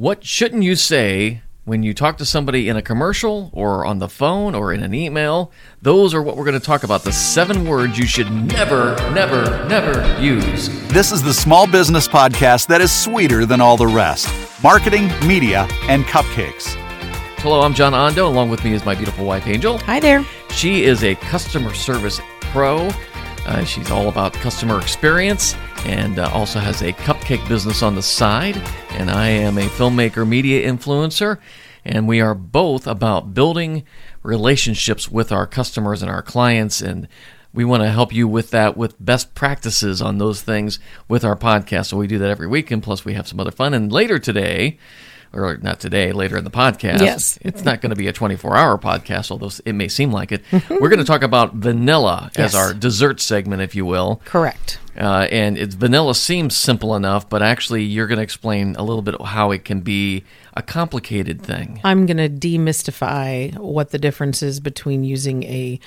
What shouldn't you say when you talk to somebody in a commercial or on the phone or in an email? Those are what we're going to talk about, the 7 words you should never, never, never use. This is the small business podcast that is sweeter than all the rest. Marketing, media, and cupcakes. Hello, I'm John Ando. Along with me is my beautiful wife, Angel. Hi there. She is a customer service pro. She's all about customer experience and also has a cupcake business on the side. And I am a filmmaker, media influencer, and we are both about building relationships with our customers and our clients. And we want to help you with that, with best practices on those things with our podcast. So we do that every week, and plus we have some other fun. And later today... or not today, later in the podcast. Yes. It's not going to be a 24-hour podcast, although it may seem like it. We're going to talk about vanilla as our dessert segment, if you will. Correct. And vanilla seems simple enough, but actually you're going to explain a little bit how it can be a complicated thing. I'm going to demystify what the difference is between using a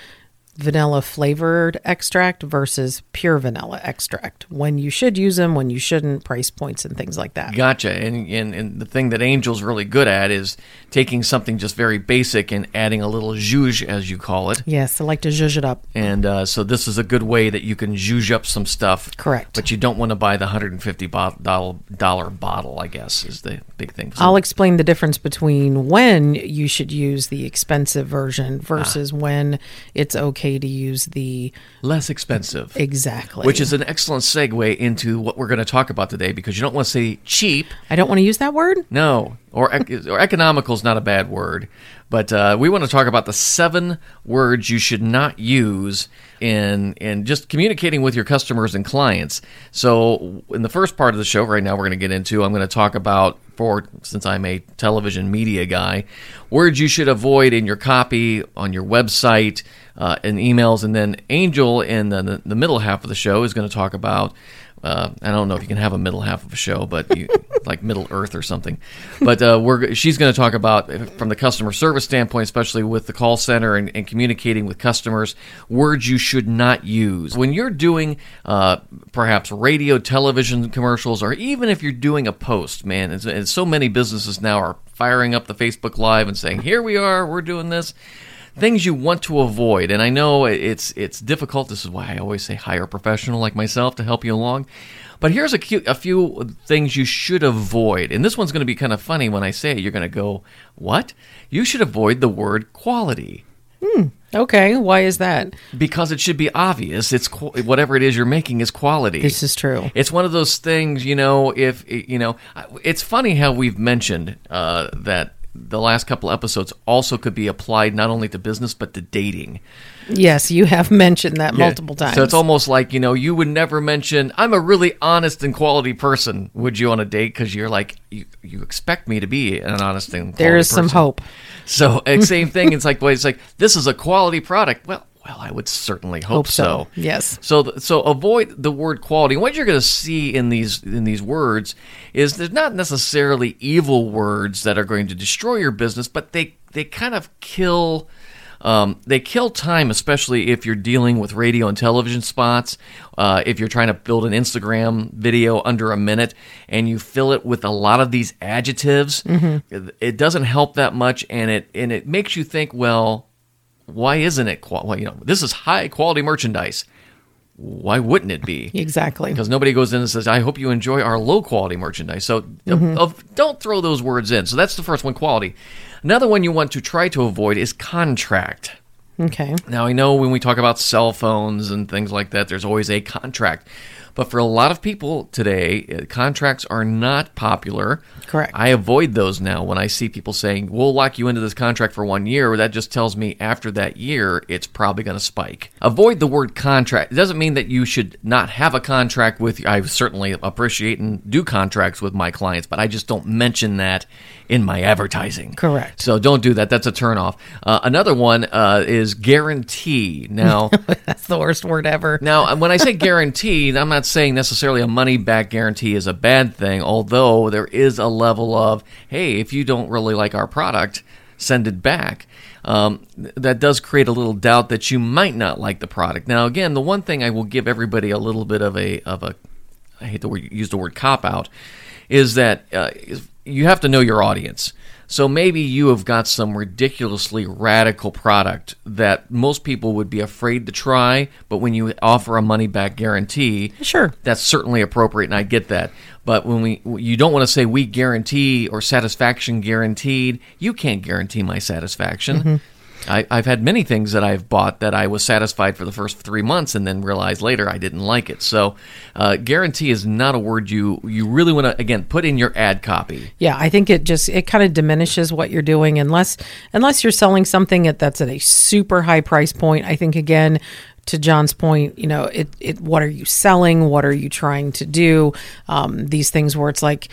vanilla flavored extract versus pure vanilla extract, when you should use them, when you shouldn't, price points and things like that. Gotcha. And the thing that Angel's really good at is taking something just very basic and adding a little zhuzh, as you call it. Yes, I like to zhuzh it up. And so this is a good way that you can zhuzh up some stuff. Correct. But you don't want to buy the $150 bottle, I guess, is the big thing. So I'll explain the difference between when you should use the expensive version versus when it's okay to use the less expensive. Exactly. Which is an excellent segue into what we're going to talk about today, because you don't want to say cheap. I don't want to use that word. No. Or economical is not a bad word. But we want to talk about the 7 words you should not use in just communicating with your customers and clients. So in the first part of the show right now, we're going to get into, I'm going to talk about, since I'm a television media guy, words you should avoid in your copy, on your website, in emails. And then Angel in the middle half of the show is going to talk about, I don't know if you can have a middle half of a show, but like Middle Earth or something. But she's going to talk about, from the customer service standpoint, especially with the call center and communicating with customers, words you should not use. When you're doing perhaps radio, television commercials, or even if you're doing a post, man, and so many businesses now are firing up the Facebook Live and saying, here we are, we're doing this. Things you want to avoid, and I know it's difficult. This is why I always say hire a professional like myself to help you along. But here's a few things you should avoid. And this one's going to be kind of funny when I say it. You're going to go, what? You should avoid the word quality. Okay, why is that? Because it should be obvious. It's whatever it is you're making is quality. This is true. It's one of those things, you know, if you know. It's funny how we've mentioned that the last couple episodes also could be applied not only to business, but to dating. Yes, you have mentioned that multiple times. So it's almost like, you know, you would never mention, I'm a really honest and quality person, would you, on a date? Because you're like, you expect me to be an honest and quality person. There is some hope. So same thing. It's like, well, it's like, this is a quality product. Well, I would certainly hope so. Yes. So avoid the word quality. What you're going to see in these words is there's not necessarily evil words that are going to destroy your business, but they kind of kill. They kill time, especially if you're dealing with radio and television spots, if you're trying to build an Instagram video under a minute and you fill it with a lot of these adjectives. Mm-hmm. It doesn't help that much, and it makes you think, well, why isn't it this is high quality merchandise. Why wouldn't it be? Exactly. Because nobody goes in and says, I hope you enjoy our low quality merchandise. So don't throw those words in. So that's the first one, quality. Another one you want to try to avoid is contract. Okay. Now, I know when we talk about cell phones and things like that, there's always a contract. But for a lot of people today, contracts are not popular. Correct. I avoid those now. When I see people saying, we'll lock you into this contract for 1 year, that just tells me after that year, it's probably going to spike. Avoid the word contract. It doesn't mean that you should not have a contract with, I certainly appreciate and do contracts with my clients, but I just don't mention that in my advertising. Correct. So don't do that. That's a turnoff. Another one is guarantee. Now, that's the worst word ever. Now, when I say guarantee, I'm not saying necessarily a money-back guarantee is a bad thing, although there is a level of, hey, if you don't really like our product, send it back. That does create a little doubt that you might not like the product. Now, again, the one thing I will give everybody a little bit of a I hate to use the word cop-out, is that you have to know your audience. So maybe you have got some ridiculously radical product that most people would be afraid to try, but when you offer a money-back guarantee, sure, that's certainly appropriate, and I get that. But when you don't want to say we guarantee or satisfaction guaranteed. You can't guarantee my satisfaction. Mm-hmm. I've had many things that I've bought that I was satisfied for the first 3 months and then realized later I didn't like it. So guarantee is not a word you really want to, again, put in your ad copy. Yeah, I think it kind of diminishes what you're doing unless you're selling something that's at a super high price point. I think, again, to John's point, you know, it what are you selling? What are you trying to do? These things where it's like,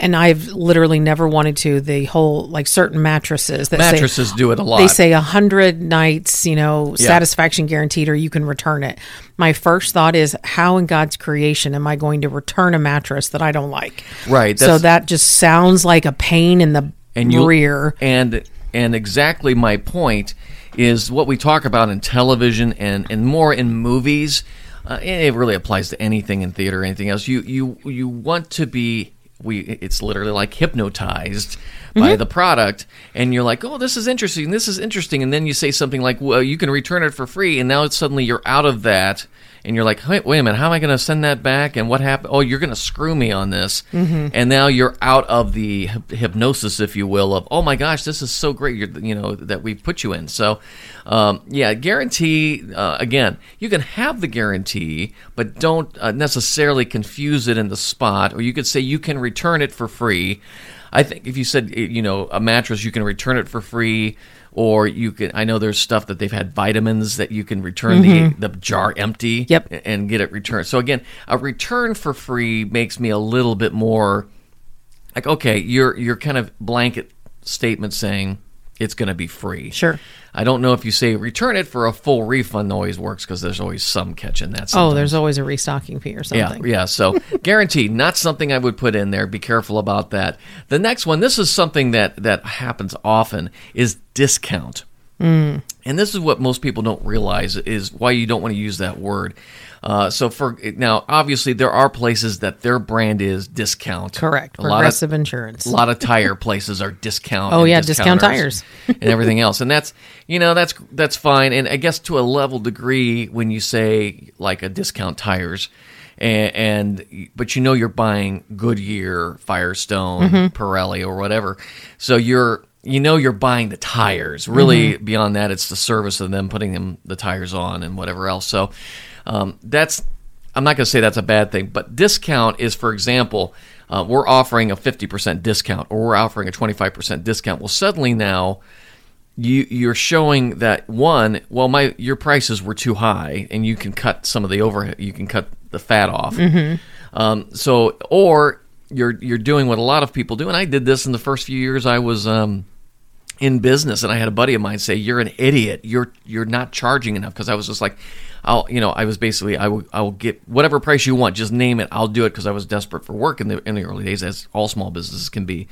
and I've literally never wanted to, the whole, like, certain mattresses. Mattresses do it a lot. They say 100 nights, you know, yeah, satisfaction guaranteed, or you can return it. My first thought is, how in God's creation am I going to return a mattress that I don't like? Right. So that just sounds like a pain in the rear. And exactly my point is what we talk about in television and more in movies. It really applies to anything in theater or anything else. You want to be... It's literally like hypnotized by the product, and you're like, oh, this is interesting, and then you say something like, well, you can return it for free, and now it's suddenly you're out of that, and you're like, wait a minute, how am I going to send that back, and what happened? Oh, you're going to screw me on this, and now you're out of the hypnosis, if you will, of, oh my gosh, this is so great, you know, that we put you in. So, guarantee, again, you can have the guarantee, but don't necessarily confuse it in the spot, or you could say you can return it for free. I think if you said, you know, a mattress, you can return it for free, or you can, I know there's stuff that they've had vitamins that you can return the jar empty and get it returned. So again, a return for free makes me a little bit more like, okay, you're kind of blanket statement saying it's going to be free. Sure. I don't know if you say return it for a full refund always works, because there's always some catch in that sometimes. Oh, there's always a restocking fee or something. Yeah, so guaranteed, not something I would put in there. Be careful about that. The next one, this is something that happens often, is discount. And this is what most people don't realize is why you don't want to use that word. Now, obviously, there are places that their brand is discount. Correct. Progressive Insurance. A lot of tire places are discount. Oh, yeah, Discount Tires. And everything else. And that's, you know, that's fine. And I guess to a level degree when you say like a Discount Tires, but you know you're buying Goodyear, Firestone, Pirelli, or whatever. So you're buying the tires. Really, beyond that, it's the service of them putting the tires on and whatever else. So I'm not going to say that's a bad thing, but discount is, for example, we're offering a 50% discount, or we're offering a 25% discount. Well, suddenly now you're showing that, one, well, your prices were too high, and you can cut some of the overhead, you can cut the fat off. Or you're doing what a lot of people do, and I did this in the first few years I was in business, and I had a buddy of mine say, "You're an idiot. You're not charging enough." Because I was just like, I will get whatever price you want, just name it, I'll do it, because I was desperate for work in the early days, as all small businesses can be.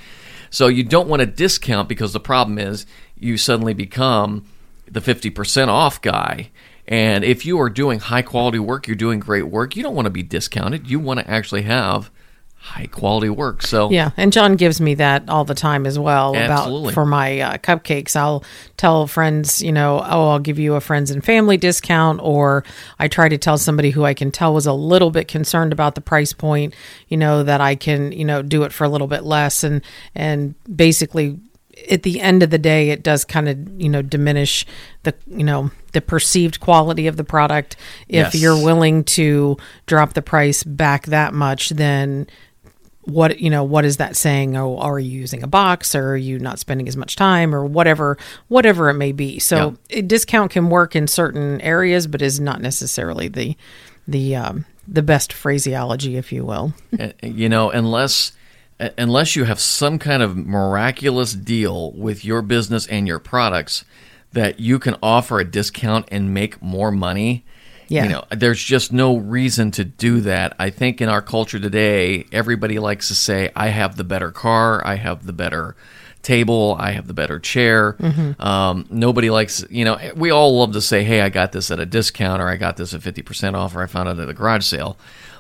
So you don't want to discount, because the problem is you suddenly become the 50% off guy. And if you are doing high quality work, you're doing great work, you don't want to be discounted. You want to actually have high quality work. So yeah, and John gives me that all the time as well. Absolutely. About for my cupcakes, I'll tell friends, you know, oh, I'll give you a friends and family discount, or I try to tell somebody who I can tell was a little bit concerned about the price point, you know, that I can, you know, do it for a little bit less, and basically at the end of the day, it does kind of, you know, diminish the, you know, the perceived quality of the product. If you're willing to drop the price back that much, then what is that saying? Oh, are you using a box, or are you not spending as much time, or whatever it may be? So a discount can work in certain areas, but is not necessarily the best phraseology, if you will. You know, unless you have some kind of miraculous deal with your business and your products that you can offer a discount and make more money. Yeah. You know, there's just no reason to do that. I think in our culture today, everybody likes to say, I have the better car, I have the better table, I have the better chair. Nobody likes, you know, we all love to say, hey, I got this at a discount, or I got this at 50% off, or I found it at a garage sale.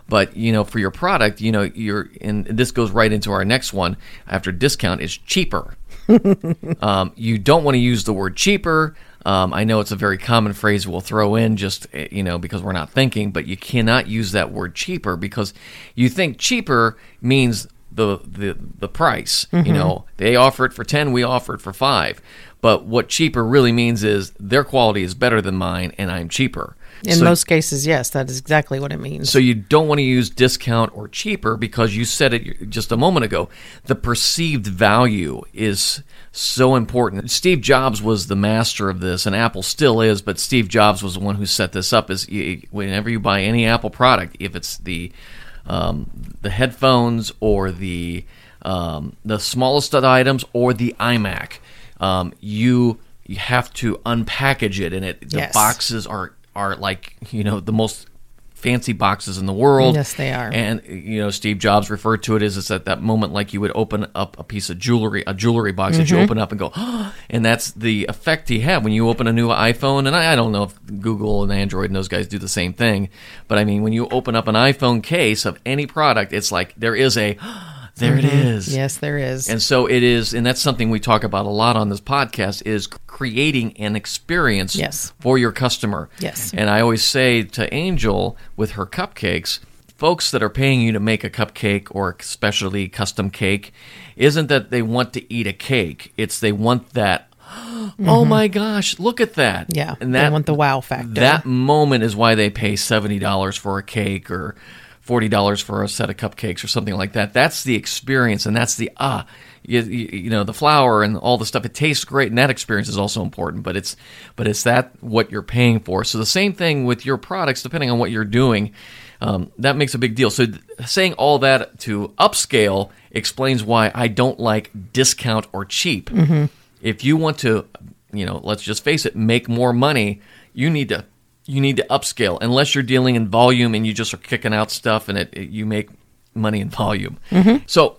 But, you know, for your product, you know, you're, and this goes right into our next one after discount, is cheaper. You don't want to use the word cheaper. I know it's a very common phrase we'll throw in just, you know, because we're not thinking, but you cannot use that word cheaper because you think cheaper means the price. Mm-hmm. You know, they offer it for 10, we offer it for 5. But what cheaper really means is their quality is better than mine and I'm cheaper. In most cases, yes, that is exactly what it means. So you don't want to use discount or cheaper because you said it just a moment ago. The perceived value is so important. Steve Jobs was the master of this, and Apple still is, but Steve Jobs was the one who set this up. Is whenever you buy any Apple product, if it's the headphones or the smallest of the items or the iMac, you have to unpackage it, and the boxes are like, you know, the most fancy boxes in the world. Yes, they are. And, you know, Steve Jobs referred to it as it's at that moment like you would open up a piece of jewelry, a jewelry box mm-hmm. that you open up and go, oh, and that's the effect he had when you open a new iPhone. And I don't know if Google and Android and those guys do the same thing, but I mean, when you open up an iPhone case of any product, it's like there is a... There mm-hmm. it is. Yes, there is. And so it is, and that's something we talk about a lot on this podcast, is creating an experience yes. for your customer. Yes. And I always say to Angel with her cupcakes, folks that are paying you to make a cupcake or a specialty custom cake, isn't that they want to eat a cake. It's they want that, mm-hmm. oh my gosh, look at that. Yeah, and they want the wow factor. That moment is why they pay $70 for a cake or $40 for a set of cupcakes or something like that. That's the experience, and that's the you know, the flour and all the stuff. It tastes great, and that experience is also important. But it's that what you're paying for. So the same thing with your products, depending on what you're doing, that makes a big deal. So saying all that to upscale explains why I don't like discount or cheap. Mm-hmm. If you want to, you know, let's just face it, make more money, you need to upscale, unless you're dealing in volume and you just are kicking out stuff and you make money in volume. Mm-hmm. So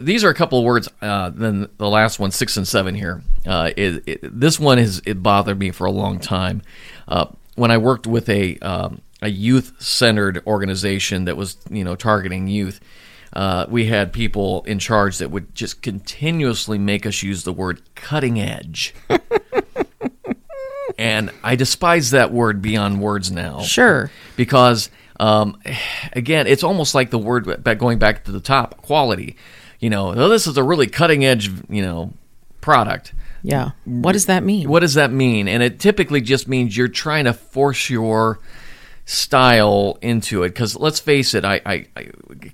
these are a couple of words, then the last one, 6 and 7 here. This one it bothered me for a long time. When I worked with a youth-centered organization that was, you know, targeting youth, we had people in charge that would just continuously make us use the word cutting edge. And I despise that word beyond words now. Sure. Because, again, it's almost like the word, going back to the top, quality. You know, oh, this is a really cutting-edge, you know, product. Yeah. What does that mean? What does that mean? And it typically just means you're trying to force your style into it, because let's face it, I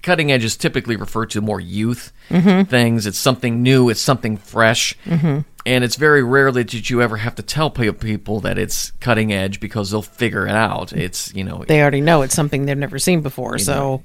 cutting edge is typically referred to more youth mm-hmm. things. It's something new, it's something fresh, mm-hmm. and it's very rarely that you ever have to tell people that it's cutting edge, because they'll figure it out. It's, you know, they already know it's something they've never seen before, so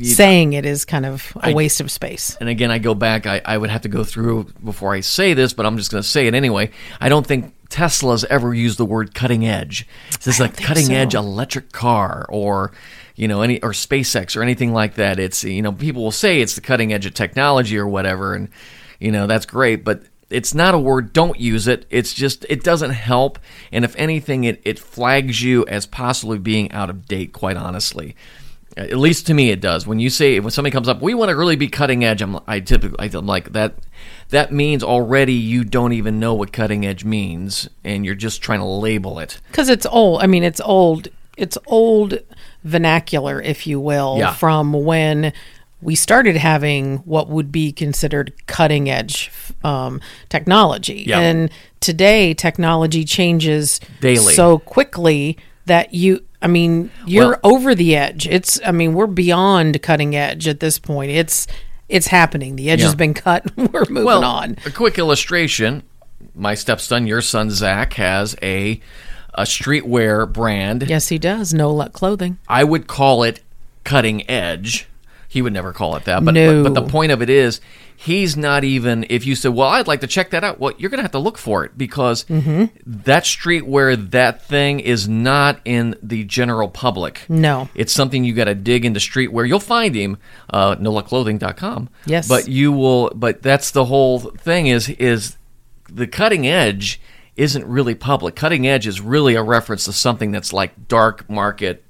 saying it is kind of a waste of space. And again, I go back, I would have to go through before I say this, but I'm just going to say it anyway. I don't think Tesla's ever used the word cutting edge. This is a cutting edge electric car, or, you know, any, or SpaceX or anything like that. It's, you know, people will say it's the cutting edge of technology or whatever, and, you know, that's great, but it's not a word. Don't use it. It's just, it doesn't help, and if anything, it flags you as possibly being out of date, quite honestly. At least to me, it does. When somebody comes up, we want to really be cutting edge. I'm like that. That means already you don't even know what cutting edge means, and you're just trying to label it. Because it's old. I mean, it's old vernacular, if you will, from when we started having what would be considered cutting edge technology. Yeah. And today, technology changes daily so quickly that you're over the edge. We're beyond cutting edge at this point. It's happening. The edge has been cut. We're moving on. A quick illustration. My stepson, your son, Zach, has a streetwear brand. Yes, he does. No Luck Clothing. I would call it cutting edge. He would never call it that. But, no. But the point of it is, he's not even, if you said, well, I'd like to check that out, well, you're going to have to look for it, because mm-hmm. that streetwear, that thing is not in the general public. No. It's something you got to dig into streetwear. You'll find him, nolaclothing.com. Yes. But that's the whole thing is the cutting edge isn't really public. Cutting edge is really a reference to something that's like dark market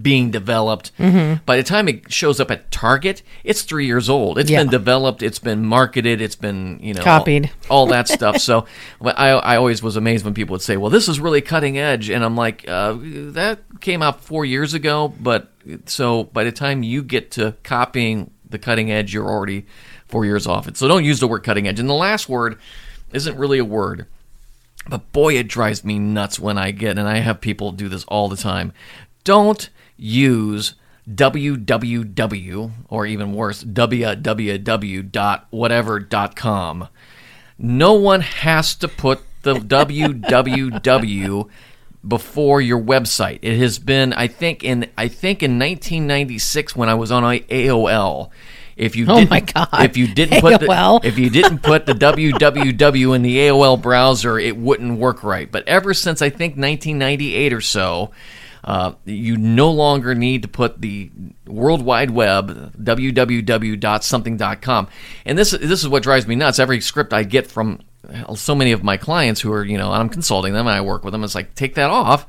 being developed. Mm-hmm. By the time it shows up at Target, it's 3 years old. It's been developed. It's been marketed. It's been, you know, copied. All that stuff. So I always was amazed when people would say, well, this is really cutting edge. And I'm like, that came out 4 years ago. But so by the time you get to copying the cutting edge, you're already 4 years off it. So don't use the word cutting edge. And the last word isn't really a word. But boy, it drives me nuts when I get, and I have people do this all the time. Don't use www, or even worse, www.whatever.com. No one has to put the www before your website. It has been, I think in 1996 when I was on AOL. If you didn't put the www in the AOL browser, it wouldn't work right. But ever since I think 1998 or so, you no longer need to put the World Wide Web, www.something.com. And this is what drives me nuts. Every script I get from so many of my clients who are, you know, I'm consulting them and I work with them. It's like, take that off.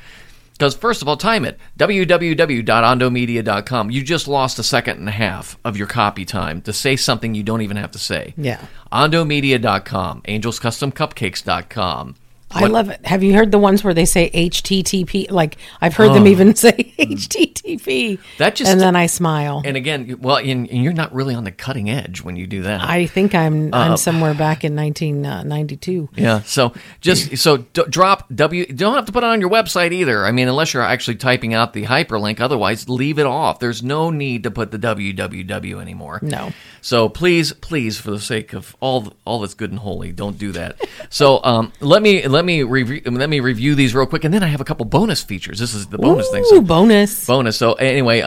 Because first of all, time it, www.ondomedia.com. You just lost a second and a half of your copy time to say something you don't even have to say. Yeah. Ondomedia.com, angelscustomcupcakes.com. I love it. Have you heard the ones where they say HTTP? Like, I've heard them even say HTTP. That just, and then I smile. And again, well, and you're not really on the cutting edge when you do that. I think I'm somewhere back in 1992. Yeah. So drop W. Don't have to put it on your website either. I mean, unless you're actually typing out the hyperlink. Otherwise, leave it off. There's no need to put the www anymore. No. So please, for the sake of all that's good and holy, don't do that. So let me review these real quick, and then I have a couple bonus features. This is the bonus thing. So bonus. So anyway,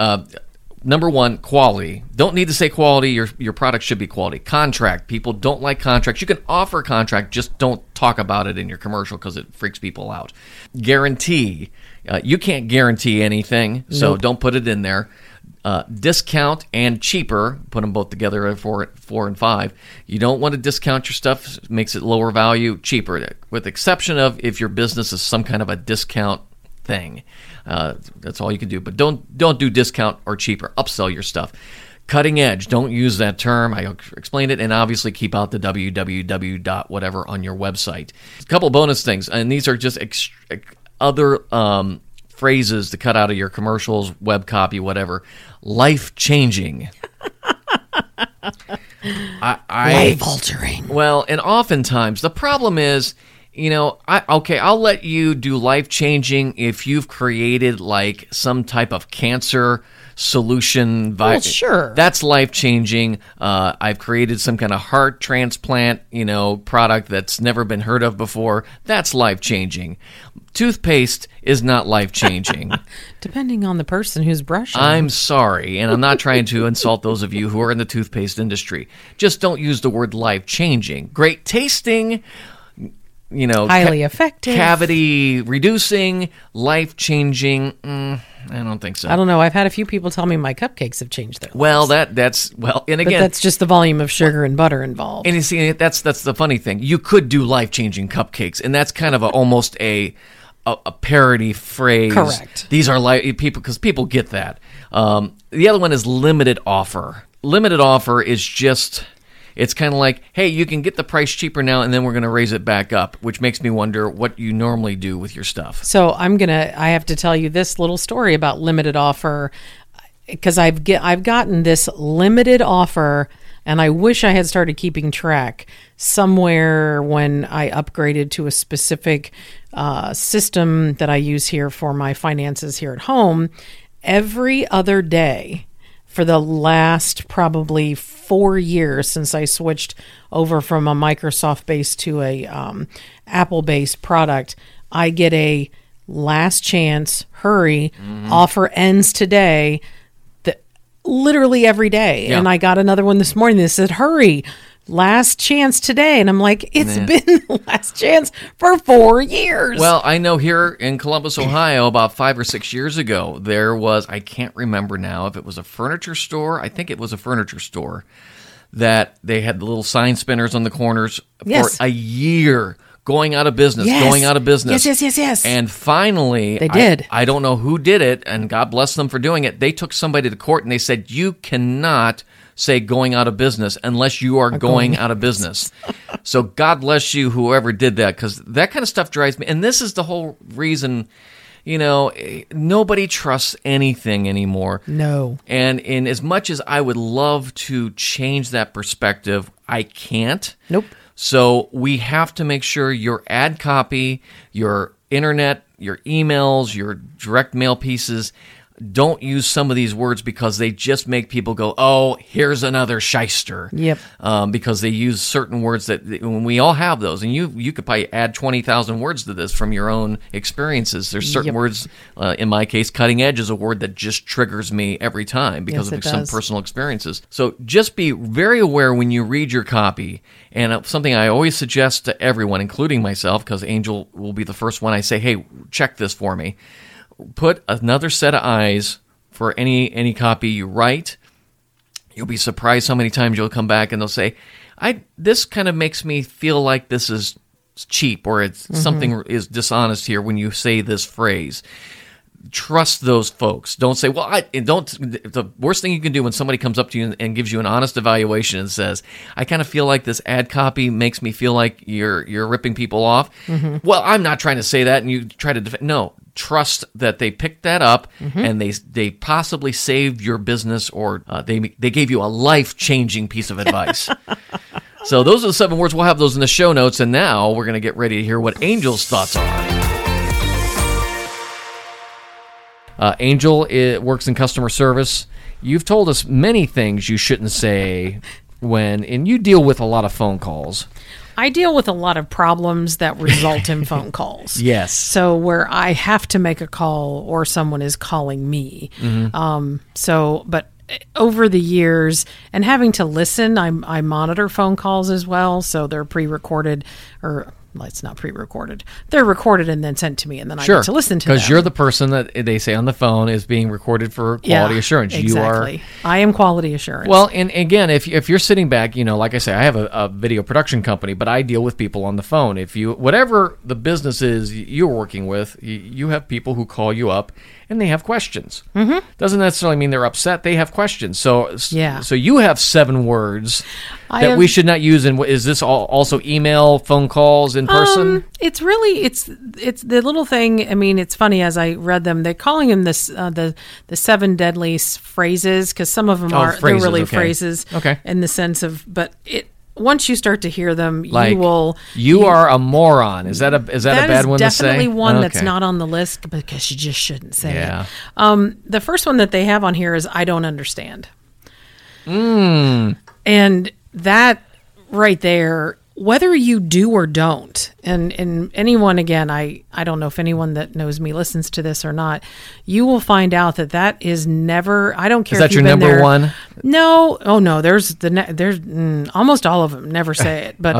number one, quality. Don't need to say quality. Your product should be quality. Contract. People don't like contracts. You can offer a contract, just don't talk about it in your commercial because it freaks people out. Guarantee. You can't guarantee anything, so don't put it in there. Discount and cheaper, put them both together, 4 and 5. You don't want to discount your stuff, makes it lower value, cheaper, with the exception of if your business is some kind of a discount thing. That's all you can do, but don't do discount or cheaper. Upsell your stuff. Cutting edge, don't use that term. I explained it, and obviously keep out the www. Whatever on your website. A couple bonus things, and these are just other phrases to cut out of your commercials, web copy, whatever. Life-changing. Life-altering. Well, and oftentimes the problem is, you know, I'll let you do life-changing if you've created like some type of cancer solution. Well, sure. That's life-changing. I've created some kind of heart transplant, you know, product that's never been heard of before. That's life-changing. Toothpaste is not life-changing. Depending on the person who's brushing. I'm sorry, and I'm not trying to insult those of you who are in the toothpaste industry. Just don't use the word life-changing. Great tasting, you know, highly effective, cavity reducing, life-changing. I don't think so. I don't know. I've had a few people tell me my cupcakes have changed their lives. Well, and again, but that's just the volume of sugar and butter involved. And you see, that's the funny thing. You could do life-changing cupcakes, and that's kind of almost a parody phrase. Correct. These are people get that. The other one is limited offer. Limited offer is just, it's kind of like, hey, you can get the price cheaper now, and then we're going to raise it back up, which makes me wonder what you normally do with your stuff. So I have to tell you this little story about limited offer, because I've gotten this limited offer, and I wish I had started keeping track somewhere when I upgraded to a specific system that I use here for my finances here at home. Every other day for the last probably 4 years since I switched over from a Microsoft-based to a Apple-based product, I get a last chance, hurry, offer ends today, literally every day. Yeah. And I got another one this morning that said, hurry, last chance today. And I'm like, it's been the last chance for 4 years. Well, I know here in Columbus, Ohio, about 5 or 6 years ago, there was, I can't remember now if it was a furniture store. I think it was a furniture store that they had the little sign spinners on the corners for a year. going out of business, going out of business. Yes. And finally, they did. I don't know who did it, and God bless them for doing it. They took somebody to court, and they said, you cannot say going out of business unless you are going out of business. So God bless you, whoever did that, because that kind of stuff drives me. And this is the whole reason, you know, nobody trusts anything anymore. No. And in as much as I would love to change that perspective, I can't. Nope. So we have to make sure your ad copy, your internet, your emails, your direct mail pieces don't use some of these words because they just make people go, oh, here's another shyster. Yep. Because they use certain words that when we all have those. And you could probably add 20,000 words to this from your own experiences. There's certain words, in my case, cutting edge is a word that just triggers me every time because of some personal experiences. So just be very aware when you read your copy. And something I always suggest to everyone, including myself, because Angel will be the first one I say, hey, check this for me. Put another set of eyes for any copy you write. You'll be surprised how many times you'll come back and they'll say, this kind of makes me feel like this is cheap or it's something is dishonest here when you say this phrase. Trust those folks. Don't say, the worst thing you can do when somebody comes up to you and gives you an honest evaluation and says, I kind of feel like this ad copy makes me feel like you're ripping people off. Mm-hmm. Well, I'm not trying to say that, and you try to defend. No. Trust that they picked that up and they possibly saved your business or they gave you a life-changing piece of advice. So those are the 7 words. We'll have those in the show notes. And now we're going to get ready to hear what Angel's thoughts are. Angel works in customer service. You've told us many things you shouldn't say and you deal with a lot of phone calls. I deal with a lot of problems that result in phone calls. Yes. So where I have to make a call or someone is calling me. Mm-hmm. But over the years and having to listen, I monitor phone calls as well. So they're pre-recorded it's not pre-recorded. They're recorded and then sent to me, and then I get to listen to them. Because you're the person that they say on the phone is being recorded for quality assurance. Exactly. I am quality assurance. Well, and again, if you're sitting back, you know, like I say, I have a video production company, but I deal with people on the phone. Whatever the business is you're working with, you have people who call you up, and they have questions. Mm-hmm. Doesn't necessarily mean they're upset. They have questions. So you have 7 words that we should not use. And is this also email, phone calls, in person? It's the little thing. I mean, it's funny as I read them. They're calling them this the 7 deadly phrases because some of them are phrases, really phrases. Okay. In the sense of, but it. Once you start to hear them, like, you will... You are a moron. Is that a bad one to say? That is definitely one that's not on the list because you just shouldn't say it. The first one that they have on here is, I don't understand. And that right there, whether you do or don't, and anyone, again, I don't know if anyone that knows me listens to this or not, you will find out that is never, I don't care if you've been there. Is that your number one? No. Oh, no. There's almost all of them never say it. But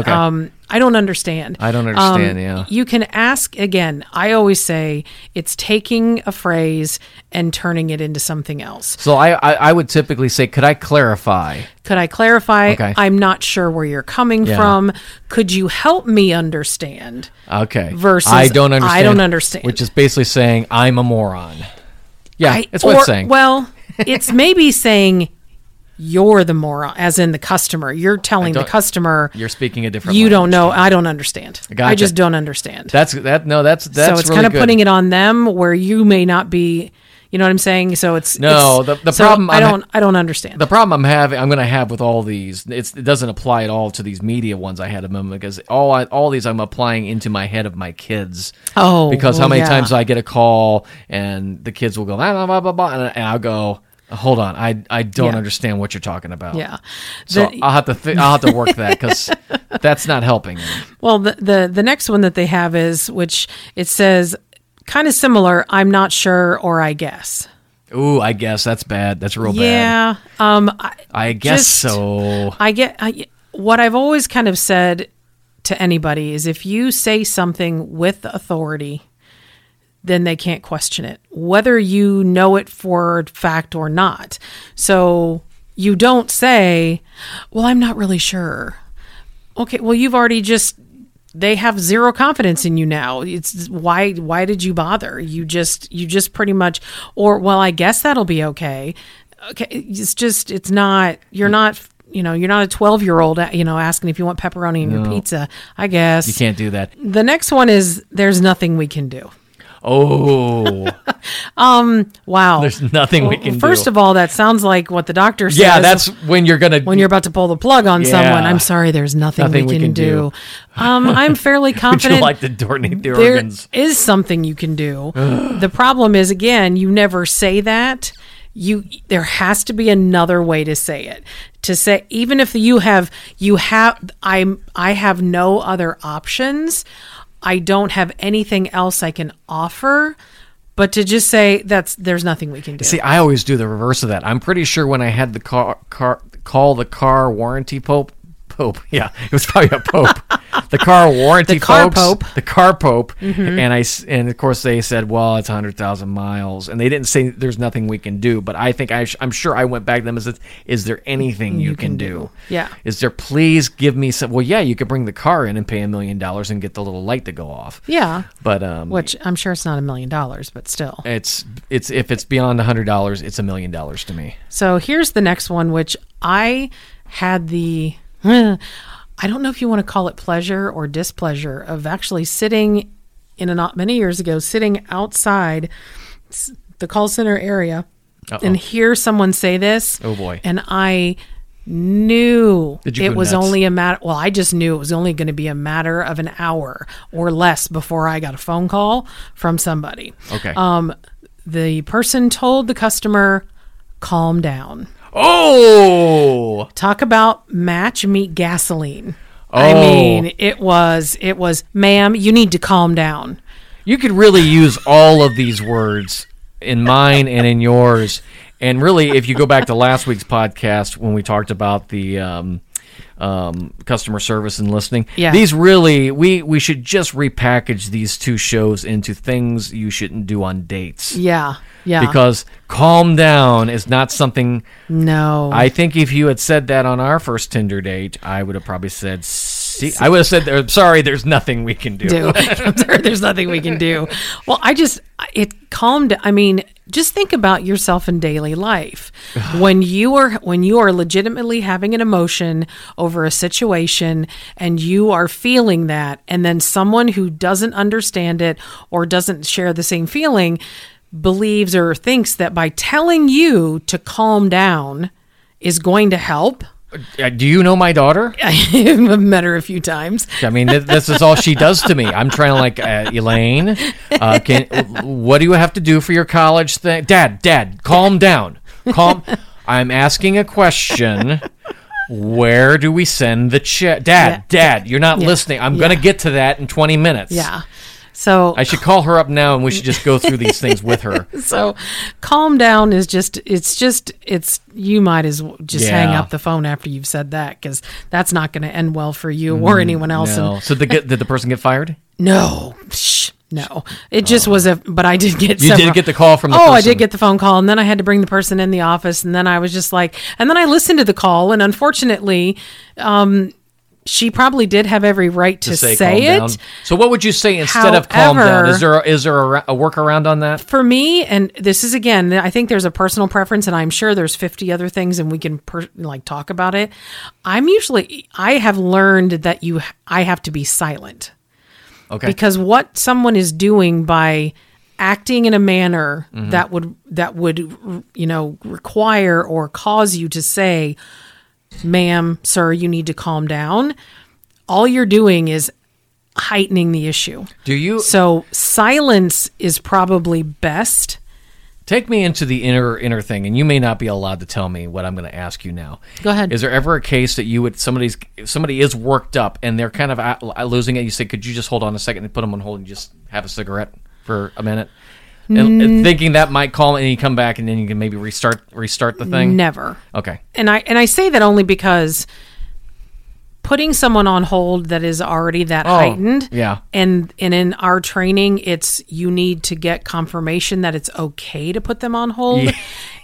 I don't understand. I don't understand, yeah. You can ask, again, I always say it's taking a phrase and turning it into something else. So I would typically say, could I clarify? Could I clarify? Okay. I'm not sure where you're coming from. Could you help me understand? Okay. Versus I don't understand. Which is basically saying I'm a moron. Yeah, it's what it's saying. Well, it's maybe saying... You're the moron, as in the customer. You're telling the customer you're speaking a different. You language. Don't know. I don't understand. Gotcha. I just don't understand. That's so it's really kind of good. Putting it on them where you may not be. You know what I'm saying? So it's problem. I don't understand. The problem I'm going to have with all these. It doesn't apply at all to these media ones I had a moment because all these I'm applying into my head of my kids. Oh, because how many times I get a call and the kids will go blah blah blah blah blah, and I'll go. Hold on, I don't understand what you're talking about. Yeah, so I'll have to work that because that's not helping. Well, the next one that they have is which it says kind of similar. I'm not sure, or I guess. Ooh, I guess that's bad. That's real bad. Yeah. I guess so. What I've always kind of said to anybody is if you say something with authority, then they can't question it, whether you know it for fact or not. So you don't say, well, I'm not really sure. Okay, well, you've already just they have zero confidence in you now. It's why did you bother? You just pretty much, or, well, I guess that'll be okay. Okay. It's just, it's not, you're not, you know, you're not a 12-year-old, you know, asking if you want pepperoni in your pizza, I guess. You can't do that. The next one is there's nothing we can do. Oh, wow. There's nothing we can do. First of all, that sounds like what the doctor says. Yeah, that's when you're about to pull the plug on someone. I'm sorry, there's nothing we can do. I'm fairly confident. Would you like to donate the organs? There is something you can do. The problem is, again, you never say that. There has to be another way to say it. To say, even if I have no other options, I don't have anything else I can offer, but to just say there's nothing we can do. See, I always do the reverse of that. I'm pretty sure when I had the car warranty pope. Yeah, it was probably a pope. The car warranty the car pope. Mm-hmm. And of course they said, well, it's 100,000 miles, and they didn't say there's nothing we can do. But I think I'm sure I went back to them and said, is there anything you can do? Yeah. Is there, please give me some? Well, yeah, you could bring the car in and pay $1 million and get the little light to go off. Yeah. But which I'm sure it's not $1 million, but still, it's if it's beyond $100, it's $1 million to me. So here's the next one, which I had the. I don't know if you want to call it pleasure or displeasure of actually sitting many years ago, sitting outside the call center area and hear someone say this. Oh boy. And I knew it was only a matter. Well, I just knew it was only going to be a matter of an hour or less before I got a phone call from somebody. Okay. The person told the customer, calm down. Oh, talk about match meet gasoline. Oh. I mean, it was, ma'am, you need to calm down. You could really use all of these words in mine and in yours. And really, if you go back to last week's podcast, when we talked about the, customer service and listening. Yeah. These really, we should just repackage these two shows into things you shouldn't do on dates. Yeah. Yeah. Because calm down is not something. No. I think if you had said that on our first Tinder date, I would have probably said, I'm sorry, there's nothing we can do. I'm sorry, there's nothing we can do. Well, it calmed. I mean, just think about yourself in daily life. When you are legitimately having an emotion over a situation and you are feeling that, and then someone who doesn't understand it or doesn't share the same feeling believes or thinks that by telling you to calm down is going to help. Do you know my daughter? I've met her a few times. I mean, this is all she does to me. I'm trying to like, Elaine, what do you have to do for your college thing? Dad, calm down. I'm asking a question. Where do we send the check? Dad, you're not listening. I'm going to get to that in 20 minutes. Yeah. So I should call her up now, and we should just go through these things with her. So calm down is just you might as well just hang up the phone after you've said that, because that's not going to end well for you or anyone else. No. So did the person get fired? No. No, it just was but I did get several. You did get the call from the person. I did get the phone call, and then I had to bring the person in the office, and then I was just like, and then I listened to the call, and unfortunately, she probably did have every right to say it. Down. So what would you say instead of calm down? Is there a workaround on that? For me, and this is, again, I think there's a personal preference, and I'm sure there's 50 other things, and we can talk about it. I have learned that I have to be silent. Okay. Because what someone is doing by acting in a manner that would require or cause you to say, ma'am, sir, you need to calm down. All you're doing is heightening the issue. So silence is probably best. Take me into the inner thing, and you may not be allowed to tell me what I'm going to ask you now. Go ahead. Is there ever a case that somebody is worked up and they're kind of losing it? You say, could you just hold on a second and put them on hold and just have a cigarette for a minute? And thinking that might calm, and you come back, and then you can maybe restart the thing? Never. Okay. And I say that only because putting someone on hold that is already that heightened, and in our training, it's you need to get confirmation that it's okay to put them on hold. Yeah.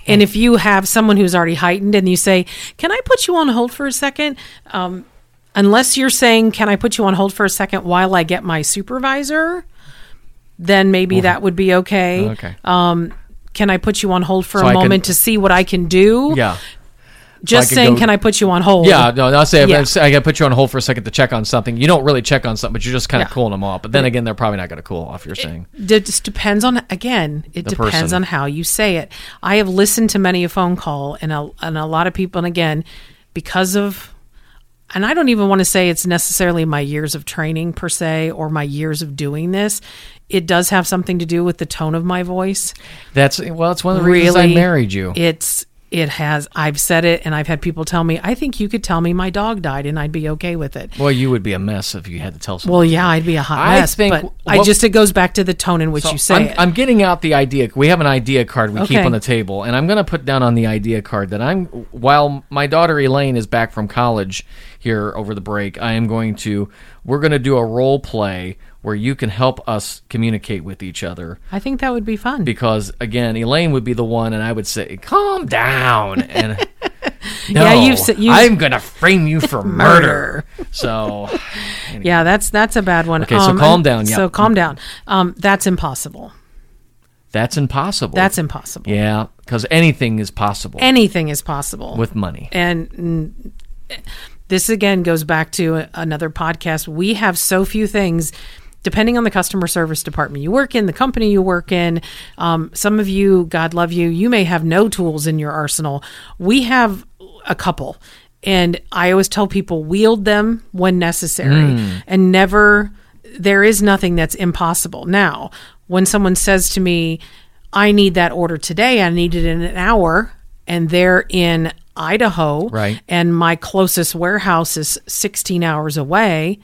And if you have someone who's already heightened and you say, can I put you on hold for a second? Unless you're saying, can I put you on hold for a second while I get my supervisor? Then maybe that would be okay. Okay. Can I put you on hold for a moment to see what I can do? Yeah. Just saying, can I put you on hold? Yeah, no, I'll say I got to put you on hold for a second to check on something. You don't really check on something, but you're just kind of cooling them off. But then again, they're probably not going to cool off, you're saying. It just depends on, again, it depends on how you say it. I have listened to many a phone call, and a lot of people, and again, because of, and I don't even want to say it's necessarily my years of training per se or my years of doing this. It does have something to do with the tone of my voice. It's one of the reasons I married you. I've said it, and I've had people tell me, I think you could tell me my dog died and I'd be okay with it. Well, you would be a mess if you had to tell someone. Well, yeah, I'd be a hot mess. It goes back to the tone in which you say it. I'm getting out the idea. We have an idea card we keep on the table, and I'm going to put down on the idea card that while my daughter Elaine is back from college here over the break, we're going to do a role play where you can help us communicate with each other. I think that would be fun. Because, again, Elaine would be the one, and I would say, calm down. And no, I'm going to frame you for murder. So, anyway. Yeah, that's a bad one. Okay, so calm down. Yeah. So calm down. That's impossible. That's impossible. That's impossible. Yeah, because anything is possible. Anything is possible. With money. And this, again, goes back to another podcast. We have so few things. Depending on the customer service department you work in, the company you work in, some of you, God love you, you may have no tools in your arsenal. We have a couple. And I always tell people, wield them when necessary. And there is nothing that's impossible. Now, when someone says to me, I need that order today, I need it in an hour, and they're in Idaho, right, and my closest warehouse is 16 hours away,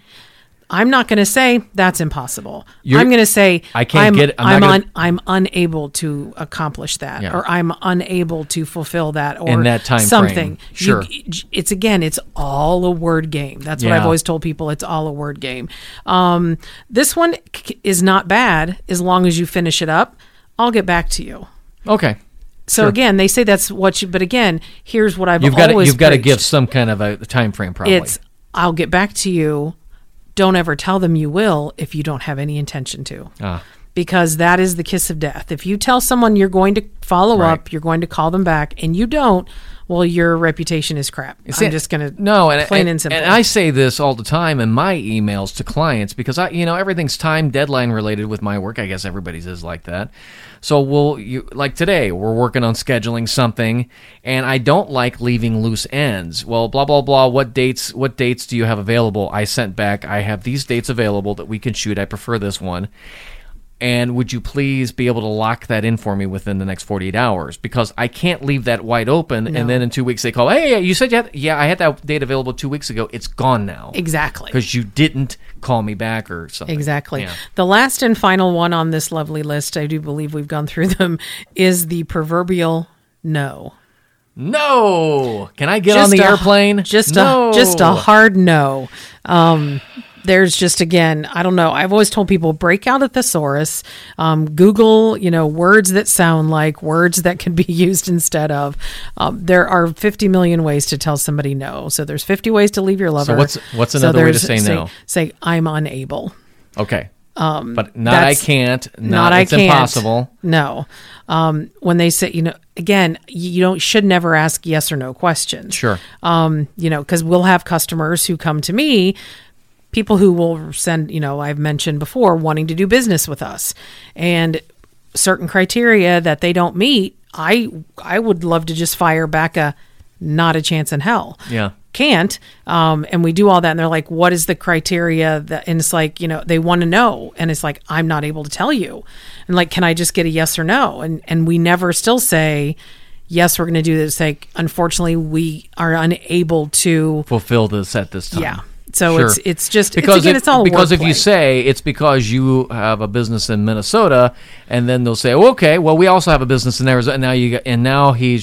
I'm not going to say that's impossible. I'm going to say I'm unable to accomplish that, or I'm unable to fulfill that, or in that time something. Frame. Sure, it's all a word game. That's what I've always told people. It's all a word game. This one is not bad as long as you finish it up. I'll get back to you. Okay. So again, they say that's what you. But again, here's what you've got to give some kind of a time frame. Probably I'll get back to you. Don't ever tell them you will if you don't have any intention to, because that is the kiss of death. If you tell someone you're going to follow up, you're going to call them back, and you don't, well, your reputation is crap. Plain and simple. And I say this all the time in my emails to clients because everything's time deadline related with my work. I guess everybody's is like that. So like today, we're working on scheduling something, and I don't like leaving loose ends. Well, blah, blah, blah, what dates do you have available? I sent back, I have these dates available that we can shoot. I prefer this one. And would you please be able to lock that in for me within the next 48 hours? Because I can't leave that wide open, and then in 2 weeks they call, hey, you said I had that date available 2 weeks ago. It's gone now. Exactly. Because you didn't call me back or something. Exactly. Yeah. The last and final one on this lovely list, I do believe we've gone through them, is the proverbial no. No! Can I get on the airplane? Just a hard no. There's just, again, I don't know. I've always told people, break out a thesaurus, Google, words that sound like words that can be used instead of. There are 50 million ways to tell somebody no. So there's 50 ways to leave your lover. So what's another way to say no? Say, I'm unable. Okay. But not I can't. It's impossible. No. When they say, again, you should never ask yes or no questions. Sure. Because we'll have customers who come to me, people who will send, I've mentioned before, wanting to do business with us, and certain criteria that they don't meet, I would love to just fire back a not a chance in hell. Yeah. Can't. And we do all that, and they're like, what is the criteria that, and it's like, they want to know, and it's like, I'm not able to tell you. And like, can I just get a yes or no? And we never still say, yes, we're going to do this. Like, unfortunately, we are unable to fulfill this at this time. Yeah. So sure. It's just, because it's, again, it's all a because if play. You say it's because you have a business in Minnesota, and then they'll say, oh, okay, well, we also have a business in Arizona. Now he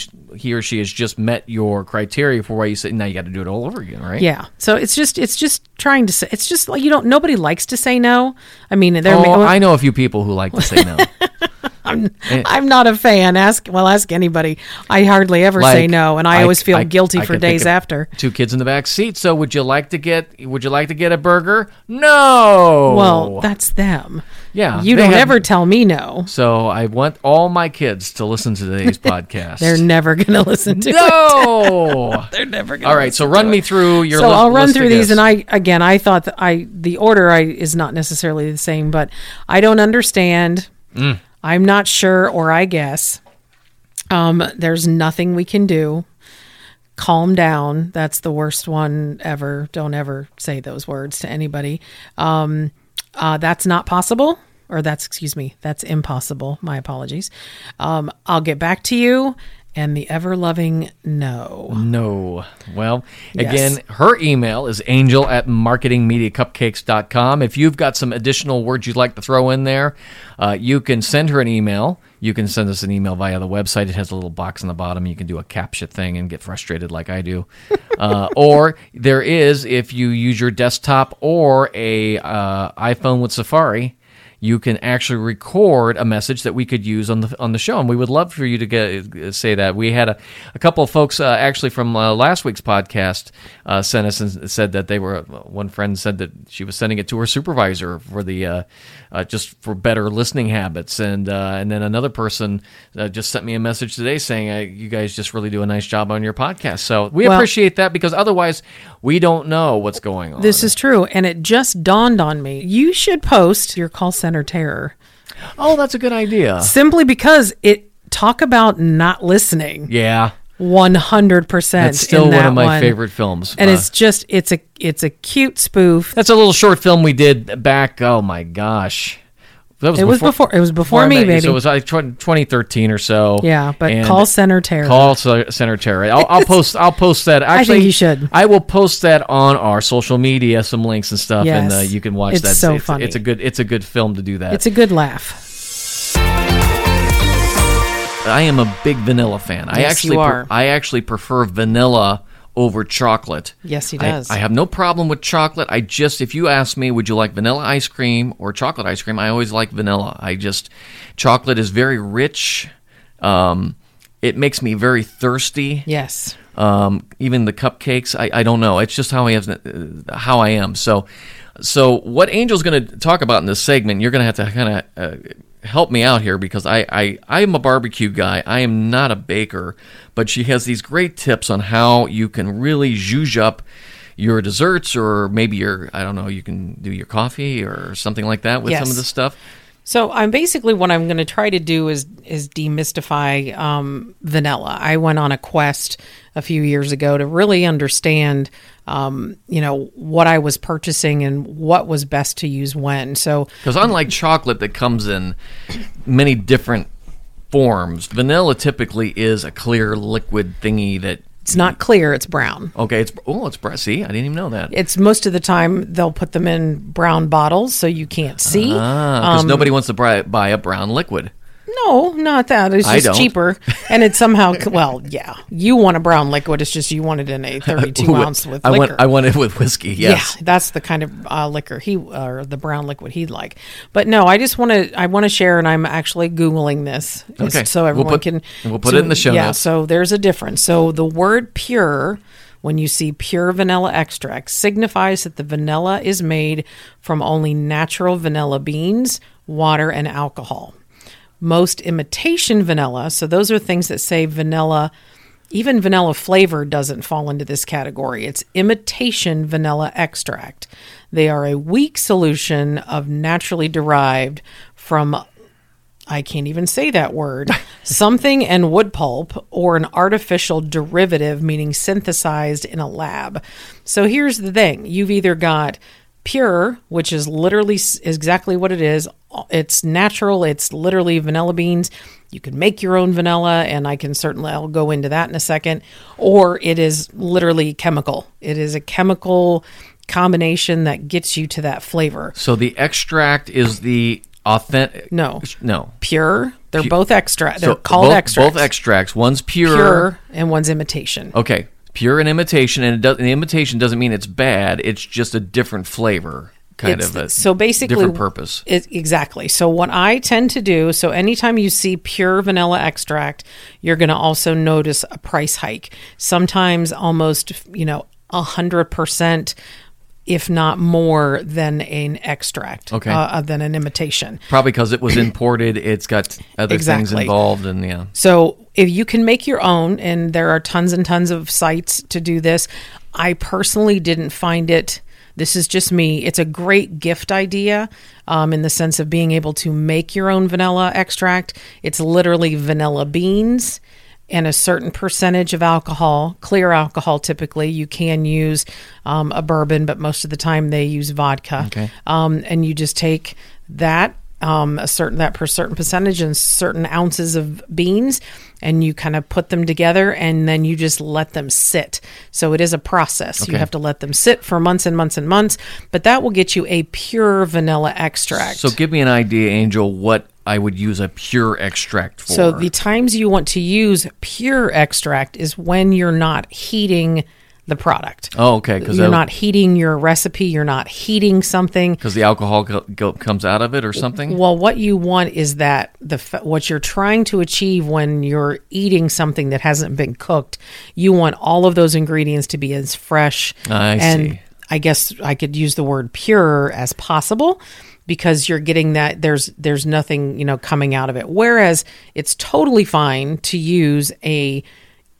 or she has just met your criteria for why you say now you got to do it all over again, right? Yeah. So it's just trying to say, it's just like nobody likes to say no. I mean, I know a few people who like to say no. I'm not a fan. Ask anybody. I hardly ever say no, and I always feel guilty for days after. Two kids in the back seat. So would you like to get a burger? No. Well, that's them. Yeah. You don't ever tell me no. So I want all my kids to listen to today's podcast. They're never going to listen to it. No. They're never going to. All right. So run me through your list. So I'll run through these, and I thought that the order is not necessarily the same, but I don't understand. I'm not sure, or I guess. There's nothing we can do. Calm down. That's the worst one ever. Don't ever say those words to anybody. That's not possible. Or that's impossible. My apologies. I'll get back to you. And the ever-loving no. No. Well, again, yes. Her email is angel@marketingmediacupcakes.com. If you've got some additional words you'd like to throw in there, you can send her an email. You can send us an email via the website. It has a little box on the bottom. You can do a CAPTCHA thing and get frustrated like I do. Or there is, if you use your desktop or a iPhone with Safari, you can actually record a message that we could use on the show, and we would love for you to say that. We had a couple of folks actually from last week's podcast sent us and said that they were. One friend said that she was sending it to her supervisor for the just for better listening habits, and then another person just sent me a message today saying you guys just really do a nice job on your podcast. So we appreciate that, because otherwise we don't know what's going on. This is true, and it just dawned on me. You should post your call center terror. Oh, that's a good idea. Simply because it talk about not listening. Yeah. 100%. That's still one of my favorite films. And it's just it's a cute spoof. That's a little short film we did back, oh my gosh. It was before me, baby. So it was like 2013 or so. Yeah, but call center terror. Call center terror. I'll post that. Actually, I think you should. I will post that on our social media, some links and stuff, yes. and you can watch that. So it's funny. It's a good film to do that. It's a good laugh. I am a big vanilla fan. Yes, you are. I actually prefer vanilla over chocolate. Yes, he does. I have no problem with chocolate. I just, if you ask me, would you like vanilla ice cream or chocolate ice cream, I always like vanilla. Chocolate is very rich. It makes me very thirsty. Yes. Even the cupcakes, I don't know. It's just how I am. So what Angel's going to talk about in this segment, you're going to have to kind of help me out here, because I am a barbecue guy. I am not a baker, but she has these great tips on how you can really zhuzh up your desserts, or maybe you can do your coffee or something like that with some of this stuff. So I'm basically what I'm going to try to do is demystify vanilla. I went on a quest a few years ago to really understand what I was purchasing and what was best to use when. So, because unlike chocolate that comes in many different forms, vanilla typically is a clear liquid thingy that. It's not clear, it's brown. Okay, it's brown. See, I didn't even know that. It's most of the time they'll put them in brown bottles so you can't see. Because nobody wants to buy a brown liquid. No, not that. It's just cheaper. And it's somehow, you want a brown liquid. It's just you want it in a 32-ounce with liquor. I want it with whiskey, yes. Yeah, that's the kind of liquor the brown liquid he'd like. But no, I want to share, and I'm actually Googling this. Okay. So everyone we'll put it in the show notes. Yeah, so there's a difference. So the word pure, when you see pure vanilla extract, signifies that the vanilla is made from only natural vanilla beans, water, and alcohol. Most imitation vanilla, so those are things that say vanilla, even vanilla flavor doesn't fall into this category. It's imitation vanilla extract. They are a weak solution of naturally derived from, I can't even say that word, something and wood pulp, or an artificial derivative, meaning synthesized in a lab. So here's the thing. You've either got pure, which is literally exactly what it is. It's natural. It's literally vanilla beans. You can make your own vanilla, and I'll go into that in a second. Or it is literally chemical. It is a chemical combination that gets you to that flavor. So the extract is the authentic. No. Pure. They're both extract. They're called extracts. Both extracts. One's pure and one's imitation. Okay. Pure and imitation, and the imitation doesn't mean it's bad. It's just a different flavor. Different purpose. Exactly. So what I tend to do, so anytime you see pure vanilla extract, you're going to also notice a price hike. Sometimes almost, 100%, if not more than an extract, than an imitation. Probably because it was imported. It's got other things involved. So if you can make your own, and there are tons and tons of sites to do this, I personally didn't find it. This is just me. It's a great gift idea in the sense of being able to make your own vanilla extract. It's literally vanilla beans and a certain percentage of alcohol, clear alcohol typically. You can use a bourbon, but most of the time they use vodka. Okay. And you just take that, a certain percentage and certain ounces of beans, and you kind of put them together, and then you just let them sit. So it is a process. Okay. You have to let them sit for months and months and months, but that will get you a pure vanilla extract. So give me an idea, Angel, what I would use a pure extract for. So the times you want to use pure extract is when you're not heating the product. Oh, okay. Because you're not heating your recipe. You're not heating something. Because the alcohol comes out of it or something? Well, what you want is that what you're trying to achieve when you're eating something that hasn't been cooked, you want all of those ingredients to be as fresh. I see. I guess I could use the word pure as possible, because you're getting that there's nothing, coming out of it. Whereas it's totally fine to use a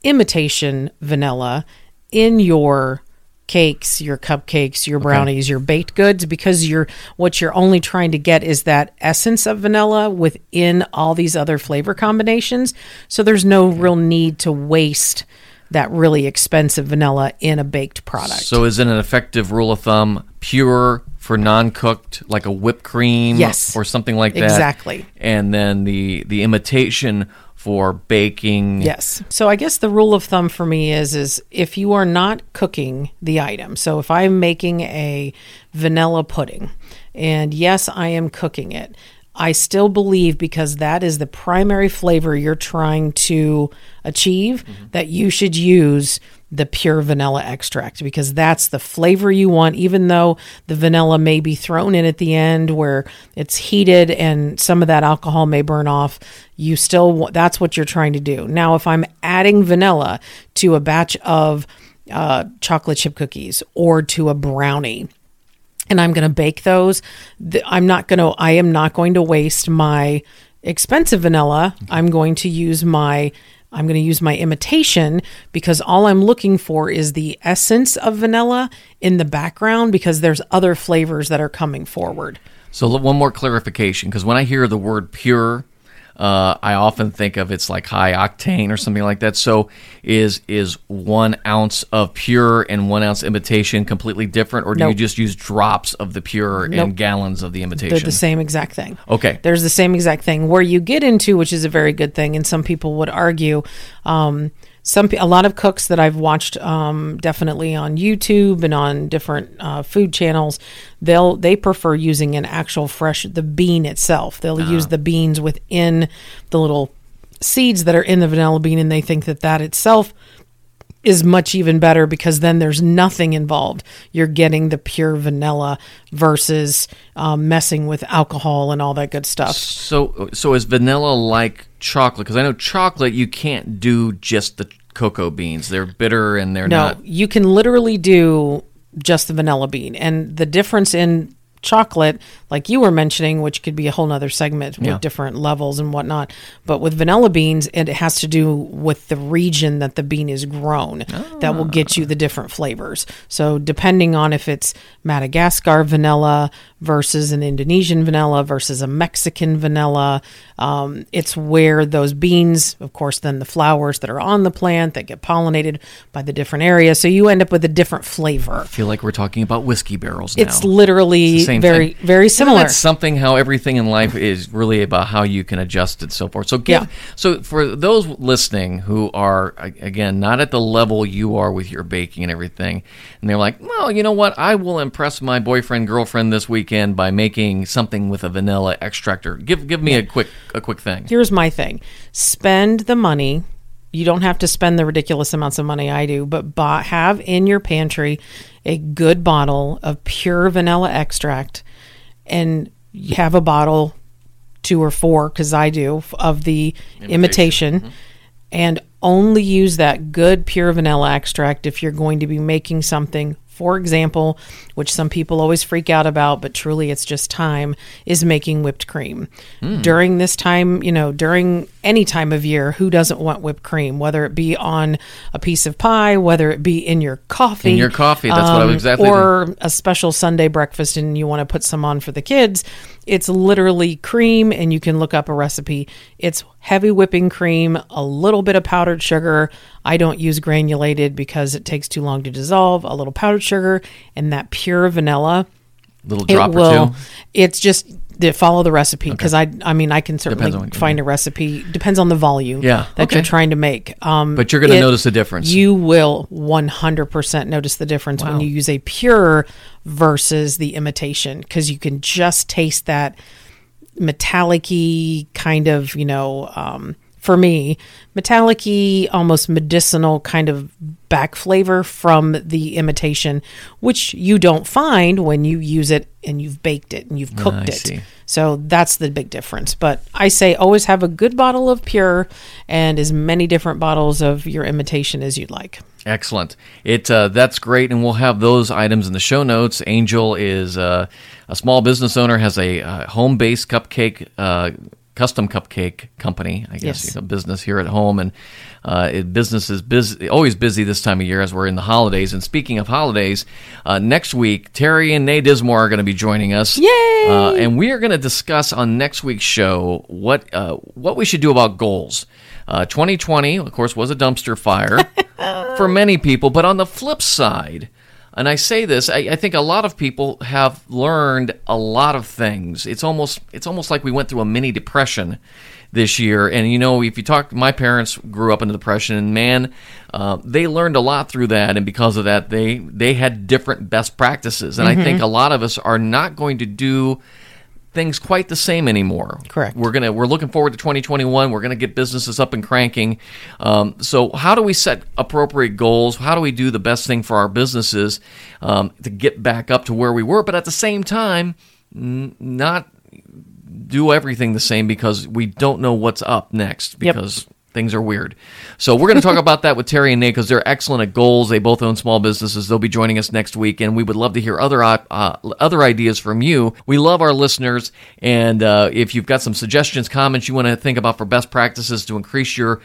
imitation vanilla in your cakes, your cupcakes, your brownies, your baked goods, because what you're only trying to get is that essence of vanilla within all these other flavor combinations. So there's no real need to waste that really expensive vanilla in a baked product. So is it an effective rule of thumb, pure for non-cooked, like a whipped cream or something like that? Exactly. And then the imitation for baking. Yes. So I guess the rule of thumb for me is if you are not cooking the item. So if I'm making a vanilla pudding, and yes, I am cooking it, I still believe, because that is the primary flavor you're trying to achieve, that you should use the pure vanilla extract, because that's the flavor you want, even though the vanilla may be thrown in at the end where it's heated and some of that alcohol may burn off. You still, that's what you're trying to do. Now, if I'm adding vanilla to a batch of chocolate chip cookies or to a brownie, and I'm going to bake those, I am not going to waste my expensive vanilla. I'm going to use my imitation, because all I'm looking for is the essence of vanilla in the background, because there's other flavors that are coming forward. So one more clarification, because when I hear the word pure, I often think of it's like high octane or something like that. So is 1 ounce of pure and 1 ounce imitation completely different, or do you just use drops of the pure and gallons of the imitation? They're the same exact thing. Okay. There's the same exact thing. Where you get into, which is a very good thing, and some people would argue, a lot of cooks that I've watched, definitely on YouTube and on different food channels, they prefer using an actual fresh, the bean itself. They'll use the beans within the little seeds that are in the vanilla bean, and they think that itself is much even better, because then there's nothing involved. You're getting the pure vanilla versus messing with alcohol and all that good stuff. So is vanilla like chocolate? Because I know chocolate, you can't do just the cocoa beans. They're bitter and they're not. No, you can literally do just the vanilla bean. And the difference in chocolate, like you were mentioning, which could be a whole nother segment with different levels and whatnot, but with vanilla beans, it has to do with the region that the bean is grown. That will get you the different flavors. So depending on if it's Madagascar vanilla versus an Indonesian vanilla versus a Mexican vanilla, it's where those beans, of course, then the flowers that are on the plant that get pollinated by the different areas, so you end up with a different flavor. I feel like we're talking about whiskey barrels now. It's literally very, very similar. That's something, how everything in life is really about how you can adjust it, so forth. So, so for those listening who are, again, not at the level you are with your baking and everything, and they're like, well, you know what? I will impress my boyfriend, girlfriend this weekend by making something with a vanilla extractor. Give me a quick thing. Here's my thing. Spend the money You don't have to spend the ridiculous amounts of money I do, but have in your pantry a good bottle of pure vanilla extract, and you have a bottle, 2 or 4, because I do, of the imitation. Mm-hmm. And only use that good pure vanilla extract if you're going to be making something. For example, which some people always freak out about, but truly it's just time, is making whipped cream. Mm. During this time, during any time of year, who doesn't want whipped cream? Whether it be on a piece of pie, whether it be in your coffee. In your coffee, that's what I was exactly doing. Or a special Sunday breakfast and you want to put some on for the kids. It's literally cream, and you can look up a recipe. It's heavy whipping cream, a little bit of powdered sugar. I don't use granulated because it takes too long to dissolve. A little powdered sugar and that pure vanilla. Little drop or two? It's just... Follow the recipe, because okay. I can certainly find a recipe. Depends on the volume that you're trying to make. But you're going to notice the difference. You will 100% notice the difference when you use a pure versus the imitation, because you can just taste that metallic-y kind of, for me, metallic-y, almost medicinal kind of back flavor from the imitation, which you don't find when you use it and you've baked it and you've cooked it. See. So that's the big difference. But I say always have a good bottle of pure and as many different bottles of your imitation as you'd like. Excellent. That's great, and we'll have those items in the show notes. Angel is a small business owner, has a home-based cupcake custom cupcake company, I guess, business here at home. And business is busy, always busy this time of year as we're in the holidays. And speaking of holidays, next week, Terry and Nate Dismore are going to be joining us. Yay! And we are going to discuss on next week's show what we should do about goals. 2020, of course, was a dumpster fire for many people. But on the flip side, and I say this, I think a lot of people have learned a lot of things. It's almost like we went through a mini depression this year. And, if you talk, my parents grew up in the depression, and man, they learned a lot through that. And because of that, they had different best practices. And I think a lot of us are not going to do things quite the same anymore. Correct. We're looking forward to 2021. We're gonna get businesses up and cranking. So how do we set appropriate goals? How do we do the best thing for our businesses to get back up to where we were, but at the same time, not do everything the same, because we don't know what's up next, because things are weird. So we're going to talk about that with Terry and Nate, because they're excellent at goals. They both own small businesses. They'll be joining us next week, and we would love to hear other ideas from you. We love our listeners, and if you've got some suggestions, comments you want to think about for best practices to increase your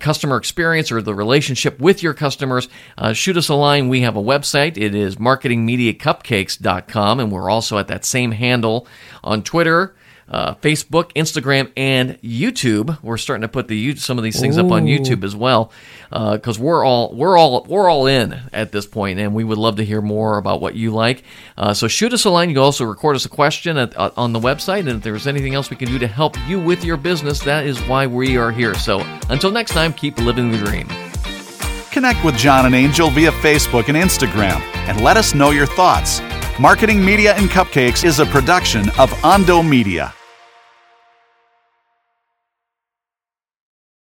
customer experience or the relationship with your customers, shoot us a line. We have a website. It is marketingmediacupcakes.com, and we're also at that same handle on Twitter, Facebook, Instagram, and YouTube. We're starting to put some of these things up on YouTube as well, because we're all in at this point, and we would love to hear more about what you like. So shoot us a line. You can also record us a question on the website, and if there's anything else we can do to help you with your business, that is why we are here. So until next time, keep living the dream. Connect with John and Angel via Facebook and Instagram, and let us know your thoughts. Marketing Media and Cupcakes is a production of Ondo Media.